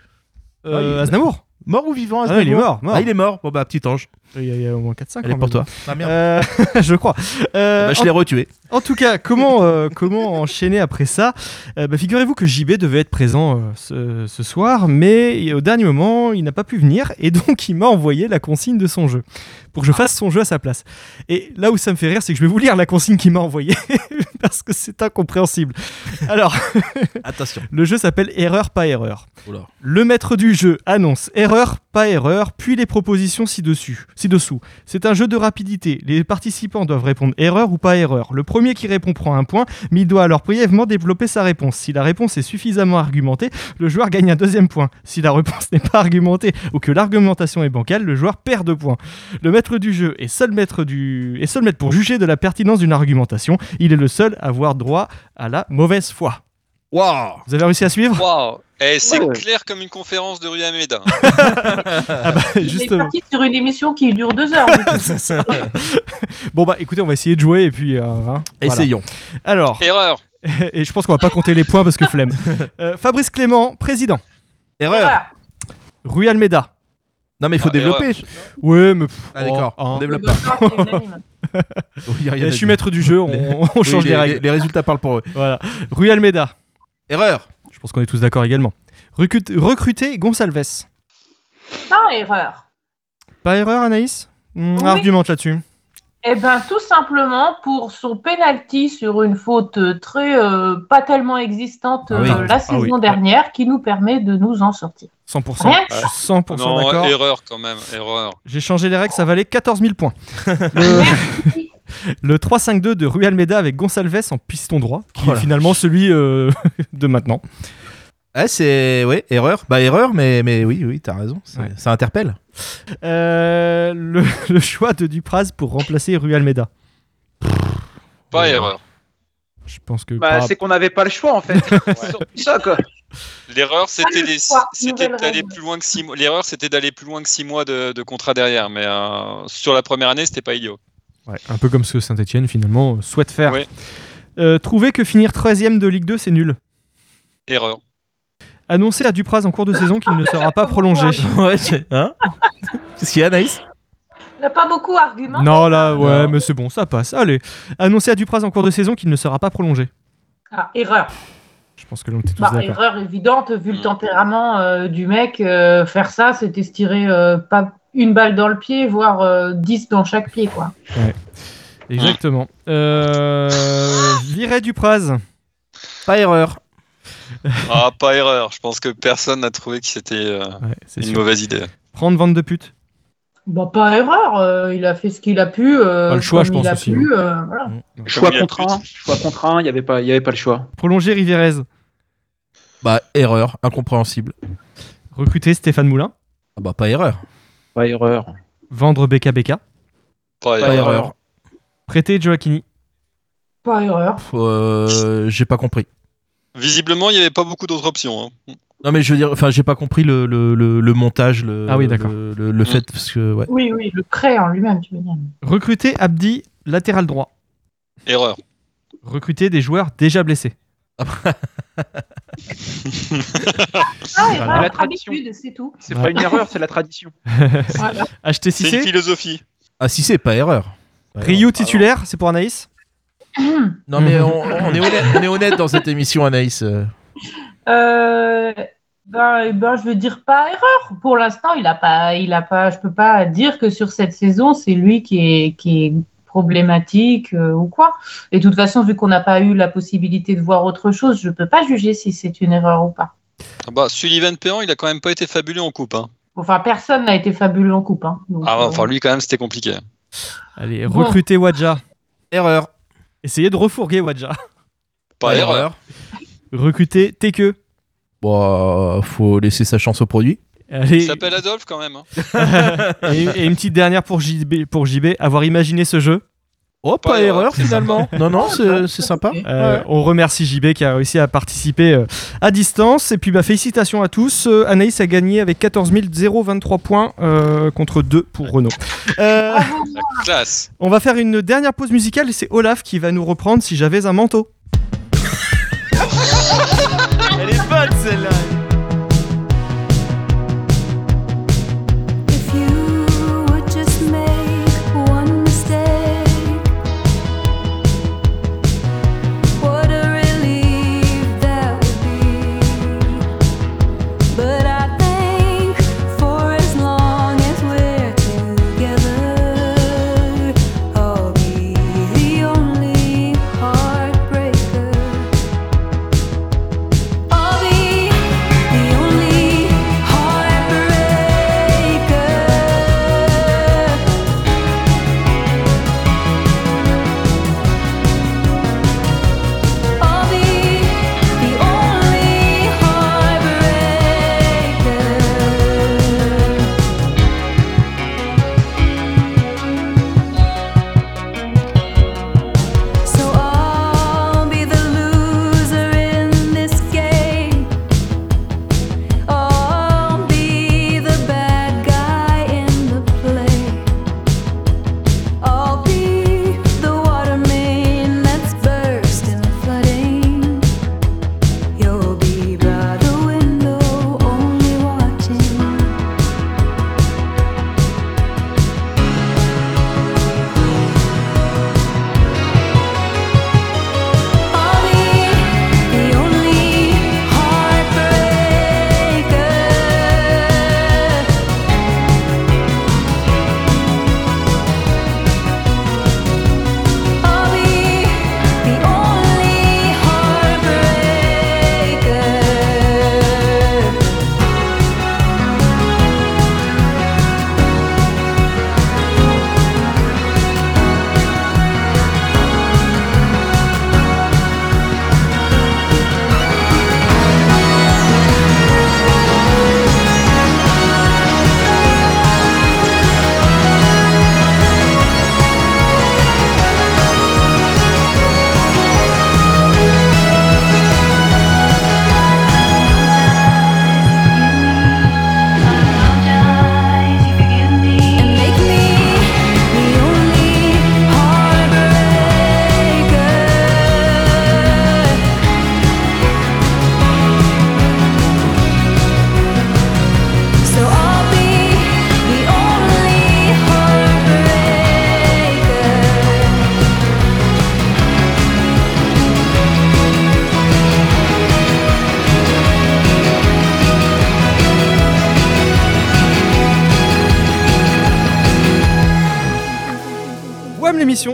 Aznavour. Mort ou vivant, Aznavour? Ah, il est mort. Ah, il est mort. Bon bah, petit ange. Il y a au moins 4-5. Elle est pour toi. Ah, merde. Je crois. Je l'ai retué. En tout cas, comment enchaîner après ça? Figurez-vous que JB devait être présent ce soir, mais au dernier moment, il n'a pas pu venir, et donc il m'a envoyé la consigne de son jeu, pour que je fasse son jeu à sa place. Et là où ça me fait rire, c'est que je vais vous lire la consigne qu'il m'a envoyée, parce que c'est incompréhensible. Alors, attention. Le jeu s'appelle « Erreur, pas erreur ». Oula. Le maître du jeu annonce « Erreur, pas erreur », puis les propositions ci-dessous. C'est un jeu de rapidité. Les participants doivent répondre « Erreur » ou « pas erreur ». Le premier qui répond prend un point, mais il doit alors brièvement développer sa réponse. Si la réponse est suffisamment argumentée, le joueur gagne un deuxième point. Si la réponse n'est pas argumentée ou que l'argumentation est bancale, le joueur perd 2 points. Le maître du jeu est seul maître pour juger de la pertinence d'une argumentation. Il est le seul à avoir droit à la mauvaise foi. Waouh! Vous avez réussi à suivre? Waouh! C'est clair comme une conférence de Rui Almeida. Ah bah, justement. Il est parti sur une émission qui dure 2 heures. Ça. Bon bah écoutez, on va essayer de jouer et puis... essayons. Voilà. Alors, erreur. Et je pense qu'on va pas compter les points parce que flemme. Fabrice Clément, président. Erreur. Rui Almeida. Non mais il faut développer. Erreur. Ouais mais... Ah d'accord, on développe pas. Je suis maître du jeu, on change les règles. Les résultats parlent pour eux. Voilà. Rui Almeida. Erreur. Je pense qu'on est tous d'accord également. Recruter Gonsalves. Pas erreur. Pas erreur, Anaïs? Oui. Argumente là-dessus. Eh bien, tout simplement pour son penalty sur une faute très pas tellement existante la saison dernière, qui nous permet de nous en sortir. 100%. Rien. Je suis 100% non, d'accord. Erreur quand même, erreur. J'ai changé les règles, ça valait 14 000 points. Merci. Le 3-5-2 de Rui Almeida avec Gonsalves en piston droit, qui est finalement celui de maintenant. Ah, c'est... Oui, erreur. Bah, erreur, mais oui, t'as raison. Ça interpelle. Le choix de Dupraz pour remplacer Rui Almeida. Pas erreur. Je pense que... Bah, c'est qu'on n'avait pas le choix, en fait. C'est ça, quoi. L'erreur, c'était d'aller plus loin que 6 mois de contrat derrière. Mais sur la première année, c'était pas idiot. Ouais, un peu comme ce que Saint-Etienne finalement souhaite faire. Ouais. Trouver que finir 13e de Ligue 2 c'est nul. Erreur. Annoncer à Dupraz en cours de saison qu'il ne sera pas prolongé. Ouais, hein? Qu'est-ce qu'il y a, Anaïs? Il n'a pas beaucoup d'arguments. Non là, ouais, mais c'est bon, ça passe. Allez, annoncer à Dupraz en cours de saison qu'il ne sera pas prolongé. Ah, erreur. Je pense que l'on était tous d'accord. Erreur évidente vu le tempérament du mec. Faire ça, c'était se tirer pas une balle dans le pied, voire 10 dans chaque pied, quoi. Ouais. Exactement. Virer Dupraz. Pas erreur. Ah, pas erreur. Je pense que personne n'a trouvé que c'était une mauvaise idée. Prendre vente de pute. Bah, pas erreur. Il a fait ce qu'il a pu. Pas le choix, je pense aussi. Voilà. Choix contraint. Il n'y avait pas le choix. Prolonger Rivérez. Bah, erreur. Incompréhensible. Recruter Stéphane Moulin. Ah bah, pas erreur. Pas erreur. Vendre BKBK. Pas erreur. Prêté Gioacchini. Par erreur. J'ai pas compris. Visiblement, il n'y avait pas beaucoup d'autres options. Hein. Non, mais je veux dire, enfin, j'ai pas compris le montage, le fait parce que. Ouais. Oui, le prêt en lui-même, tu veux dire. Recruter Abdi, latéral droit. Erreur. Recruter des joueurs déjà blessés. Erreur, la tradition. Habitude, c'est tout. C'est pas une erreur, c'est la tradition. Voilà. Acheter Cissé. C'est une philosophie. Ah, Cissé, pas erreur. Ryu titulaire, c'est pour Anaïs. Non, mais on est honnête dans cette émission, Anaïs. Je veux dire pas erreur. Pour l'instant, il a pas. Je peux pas dire que sur cette saison, c'est lui qui est problématique ou quoi. Et de toute façon, vu qu'on n'a pas eu la possibilité de voir autre chose, je peux pas juger si c'est une erreur ou pas. Sullivan Péan, il a quand même pas été fabuleux en coupe. Hein. Enfin, personne n'a été fabuleux en coupe. Hein. Donc, lui quand même, c'était compliqué. Allez, recruter Wadja. Erreur. Essayez de refourguer Wadja. Pas erreur. Recruter Tekeu. Bon, faut laisser sa chance au produit. Allez. Il s'appelle Adolphe quand même. Hein. et une petite dernière pour JB, avoir imaginé ce jeu. Oh, pas erreur finalement. Non, c'est sympa. On remercie JB qui a réussi à participer à distance. Et puis félicitations à tous. Anaïs a gagné avec 14 023 points contre 2 pour Renault. Classe. On va faire une dernière pause musicale et c'est Olaf qui va nous reprendre si j'avais un manteau. Elle est bonne celle-là.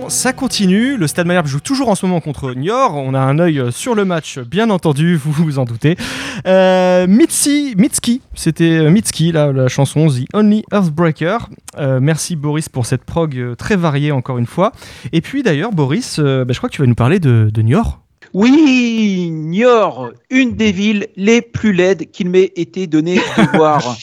Ça continue, le Stade Malherbe joue toujours en ce moment contre Niort, on a un œil sur le match bien entendu, vous vous en doutez. Mitski, la chanson The Only Earthbreaker. Merci Boris pour cette prog très variée encore une fois. Et puis d'ailleurs Boris, je crois que tu vas nous parler de Niort. Oui, Niort, une des villes les plus laides qu'il m'ait été donné de voir.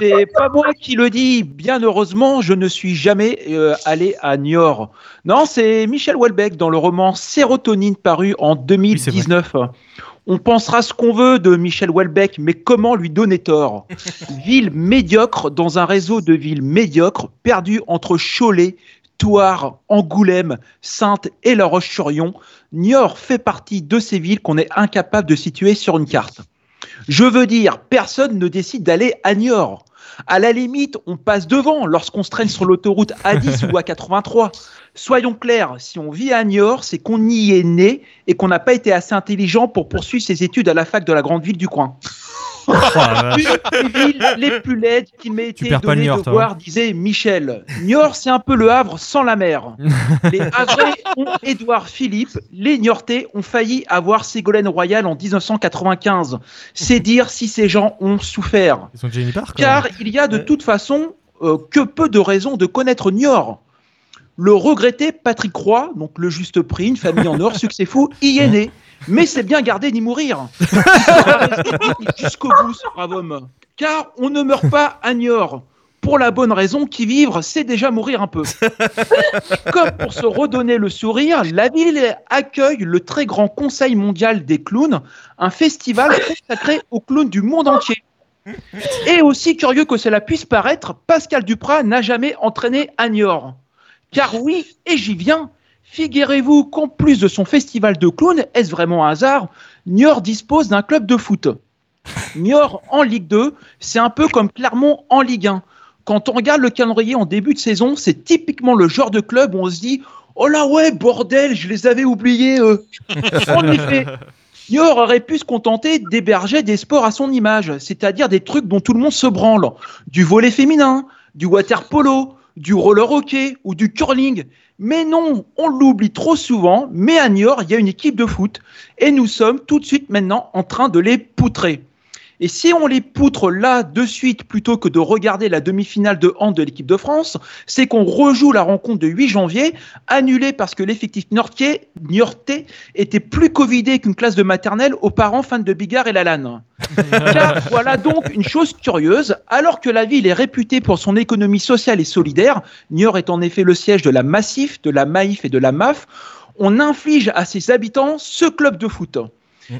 C'est pas moi qui le dis. Bien heureusement, je ne suis jamais allé à Niort. Non, c'est Michel Houellebecq dans le roman Sérotonine paru en 2019. Oui, on pensera ce qu'on veut de Michel Houellebecq, mais comment lui donner tort ? Ville médiocre dans un réseau de villes médiocres perdues entre Cholet, Thouars, Angoulême, Saintes et La Roche-sur-Yon, Niort fait partie de ces villes qu'on est incapable de situer sur une carte. Je veux dire, personne ne décide d'aller à Niort. À la limite, on passe devant lorsqu'on se traîne sur l'autoroute A10 ou A83. Soyons clairs, si on vit à Niort, c'est qu'on y est né et qu'on n'a pas été assez intelligent pour poursuivre ses études à la fac de la grande ville du coin. Une des villes les plus laides qu'il m'ait été donné de voir, disait Michel. Niort, c'est un peu le Havre sans la mer. Les Havrais ont Édouard Philippe, les Niortais ont failli avoir Ségolène Royal en 1995. C'est dire si ces gens ont souffert. Ils sont Jenny Park, car il y a de toute façon que peu de raisons de connaître Niort. Le regretté Patrick Roy, donc le juste prix, une famille en or, succès fou, y est né. Mais c'est bien garder d'y mourir. Jusqu'au bout, ce brave homme. Car on ne meurt pas à Niort. Pour la bonne raison qu'y vivre, c'est déjà mourir un peu. Comme pour se redonner le sourire, la ville accueille le très grand Conseil mondial des clowns, un festival consacré aux clowns du monde entier. Et aussi curieux que cela puisse paraître, Pascal Dupraz n'a jamais entraîné à Niort. Car oui, et j'y viens, figurez-vous qu'en plus de son festival de clowns, est-ce vraiment un hasard, Niort dispose d'un club de foot. Niort en Ligue 2, c'est un peu comme Clermont en Ligue 1. Quand on regarde le calendrier en début de saison, c'est typiquement le genre de club où on se dit « Oh là ouais, bordel, je les avais oubliés !» En effet, Niort aurait pu se contenter d'héberger des sports à son image, c'est-à-dire des trucs dont tout le monde se branle. Du volley féminin, du water-polo, du roller hockey ou du curling. Mais non, on l'oublie trop souvent, mais à Niort, il y a une équipe de foot et nous sommes tout de suite maintenant en train de les poutrer. Et si on les poutre là de suite plutôt que de regarder la demi-finale de hand de l'équipe de France, c'est qu'on rejoue la rencontre de 8 janvier, annulée parce que l'effectif niortais était plus covidé qu'une classe de maternelle aux parents fans de Bigard et Lalanne. Car voilà donc une chose curieuse, alors que la ville est réputée pour son économie sociale et solidaire, Niort est en effet le siège de la Massif, de la Maïf et de la MAF, on inflige à ses habitants ce club de foot.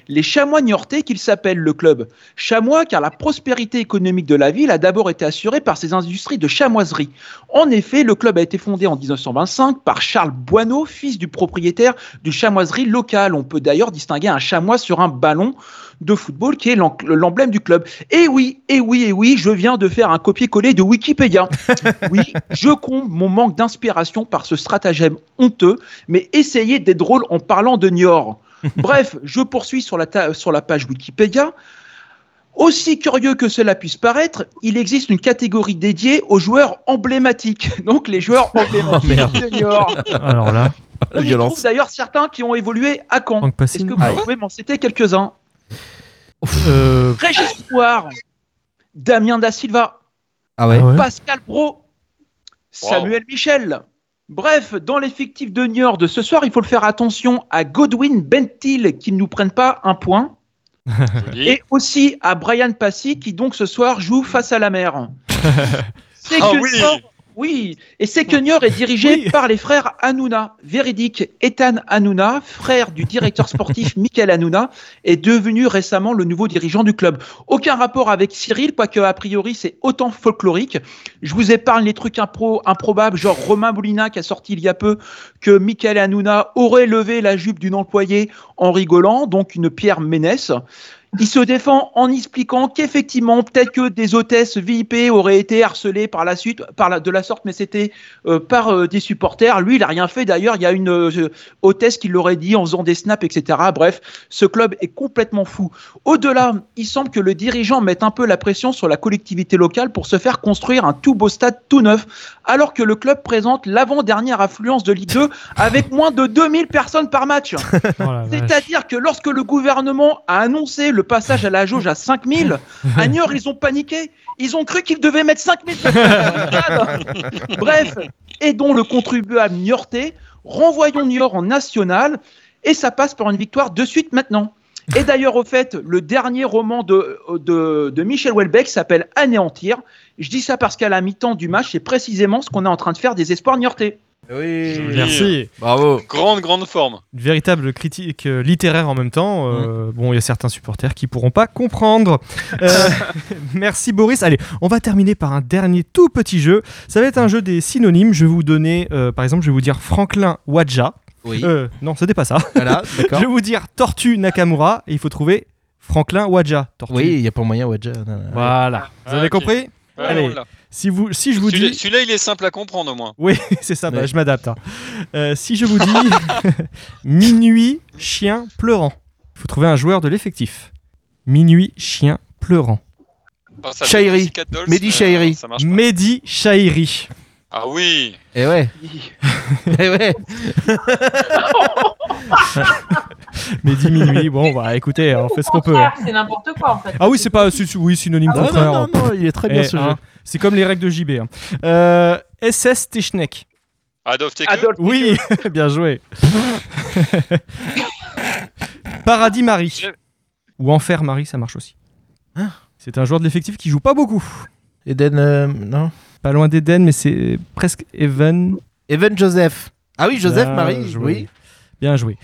Les chamois niortais qu'il s'appelle le club. Chamois car la prospérité économique de la ville a d'abord été assurée par ses industries de chamoiserie. En effet, le club a été fondé en 1925 par Charles Boineau, fils du propriétaire d'une chamoiserie locale. On peut d'ailleurs distinguer un chamois sur un ballon de football qui est l'emblème du club. Et oui, je viens de faire un copier-coller de Wikipédia. Oui, je comble mon manque d'inspiration par ce stratagème honteux, mais essayez d'être drôle en parlant de Niort. Bref, je poursuis sur la page Wikipédia. Aussi curieux que cela puisse paraître, il existe une catégorie dédiée aux joueurs emblématiques. Donc les joueurs emblématiques de Niort. Alors là, la violence. Il trouve d'ailleurs certains qui ont évolué à Caen. Est-ce que vous pouvez m'en citer quelques-uns ? Régis Couard, Damien Da Silva, Pascal Brault, Samuel Michel. Bref, dans l'effectif de Niort de ce soir, il faut le faire attention à Godwin Bentil, qui ne nous prenne pas un point. Et aussi à Brian Passy, qui donc ce soir joue face à la mer. C'est que Niort est dirigé par les frères Hanouna. Véridique, Ethan Hanouna, frère du directeur sportif Michael Hanouna, est devenu récemment le nouveau dirigeant du club. Aucun rapport avec Cyril, quoique a priori c'est autant folklorique. Je vous épargne les trucs improbables, genre Romain Boulina qui a sorti il y a peu que Michael Hanouna aurait levé la jupe d'une employée en rigolant, donc une Pierre Ménès. Il se défend en expliquant qu'effectivement, peut-être que des hôtesses VIP auraient été harcelées par la suite, de la sorte, mais c'était par des supporters. Lui, il n'a rien fait. D'ailleurs, il y a une hôtesse qui l'aurait dit en faisant des snaps, etc. Bref, ce club est complètement fou. Au-delà, il semble que le dirigeant mette un peu la pression sur la collectivité locale pour se faire construire un tout beau stade tout neuf, alors que le club présente l'avant-dernière affluence de Ligue 2 avec moins de 2000 personnes par match. C'est-à-dire que lorsque le gouvernement a annoncé le passage à la jauge à 5000, à Niort, ils ont paniqué. Ils ont cru qu'ils devaient mettre 5000. Bref, aidons le contribuable niortais, renvoyons Niort en national et ça passe par une victoire de suite maintenant. Et d'ailleurs, au fait, le dernier roman de Michel Houellebecq s'appelle « Anéantir ». Je dis ça parce qu'à la mi-temps du match, c'est précisément ce qu'on est en train de faire des espoirs niortais. Oui, merci, bravo. Grande forme. Une véritable critique littéraire en même temps. Bon, il y a certains supporters qui pourront pas comprendre. Merci Boris. Allez, on va terminer par un dernier tout petit jeu. Ça va être un jeu des synonymes. Je vais vous donner, par exemple, je vais vous dire Franklin Wadja. Oui. Non, c'était pas ça. Voilà, d'accord. Je vais vous dire Tortue Nakamura et il faut trouver Franklin Wadja. Tortue. Oui, il y a pas moyen Wadja. Voilà. Vous avez compris ? Allez. Voilà. Si je vous dis... Celui-là, il est simple à comprendre au moins. Oui, c'est ça, je m'adapte. Hein. Si je vous dis Minuit chien pleurant, il faut trouver un joueur de l'effectif. Minuit chien pleurant. Chahiri. Mehdi Chahiri. Mehdi Chahiri. Ah oui. Eh ouais. Eh ouais. Mehdi Minuit, bon bah écoutez, on fait ce qu'on peut. Hein. C'est n'importe quoi en fait. Ah oui, c'est pas synonyme contraire. Non, il est très bien ce jeu. C'est comme les règles de JB. Hein. SS Tischneck. Adolf Teke. Oui, bien joué. Paradis Marie. Ou Enfer Marie, ça marche aussi. Hein, c'est un joueur de l'effectif qui joue pas beaucoup. Eden, non. Pas loin d'Eden, mais c'est presque Even. Even Joseph. Ah oui, Joseph bien Marie, joué. Oui. Bien joué.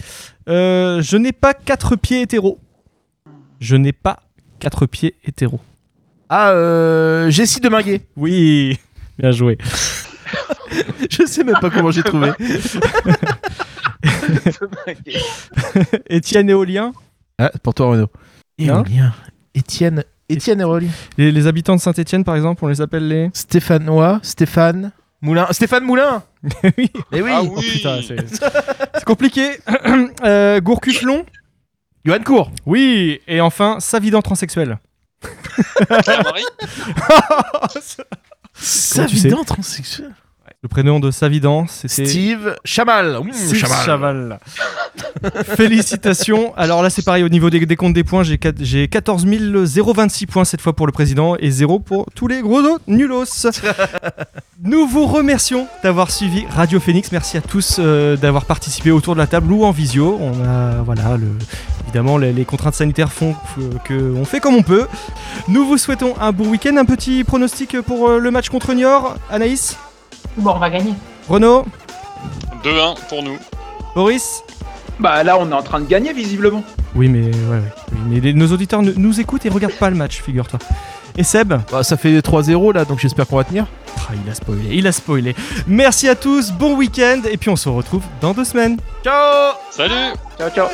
Je n'ai pas 4 pieds hétéro. Je n'ai pas 4 pieds hétéro. Ah, Jessie Deminguet. Oui, bien joué. Je sais même pas comment j'ai trouvé. Étienne Éolien. Ah, pour toi, Renaud. Éolien. Étienne Éolien. Les habitants de Saint-Étienne, par exemple, on les appelle les... Stéphanois, Stéphane... Moulin. Stéphane Moulin. Oui. Mais oui. Ah oui. Oh, putain, c'est compliqué. Gourcufflon. Johann Court. Oui, et enfin, Savidan transsexuel. Savidan transsexuel. Le prénom de Savidan, c'était Steve Chamal. Chamal. Félicitations. Alors là, c'est pareil au niveau des comptes des points. J'ai 14 026 points cette fois pour le président et 0 pour tous les gros dos nulos. Nous vous remercions d'avoir suivi Radio Phoenix. Merci à tous d'avoir participé autour de la table ou en visio. On a, voilà, évidemment, les contraintes sanitaires font qu'on fait comme on peut. Nous vous souhaitons un bon week-end. Un petit pronostic pour le match contre Niort. Anaïs ? Bon, on va gagner. Renaud ? 2-1 pour nous. Boris ? Bah là, on est en train de gagner, visiblement. Oui, mais, ouais. Mais nos auditeurs nous écoutent et regardent pas le match, figure-toi. Et Seb ? Bah, ça fait 3-0, là, donc j'espère qu'on va tenir. Ah, il a spoilé. Merci à tous, bon week-end, et puis on se retrouve dans 2 semaines. Ciao ! Salut ! Ciao, ciao !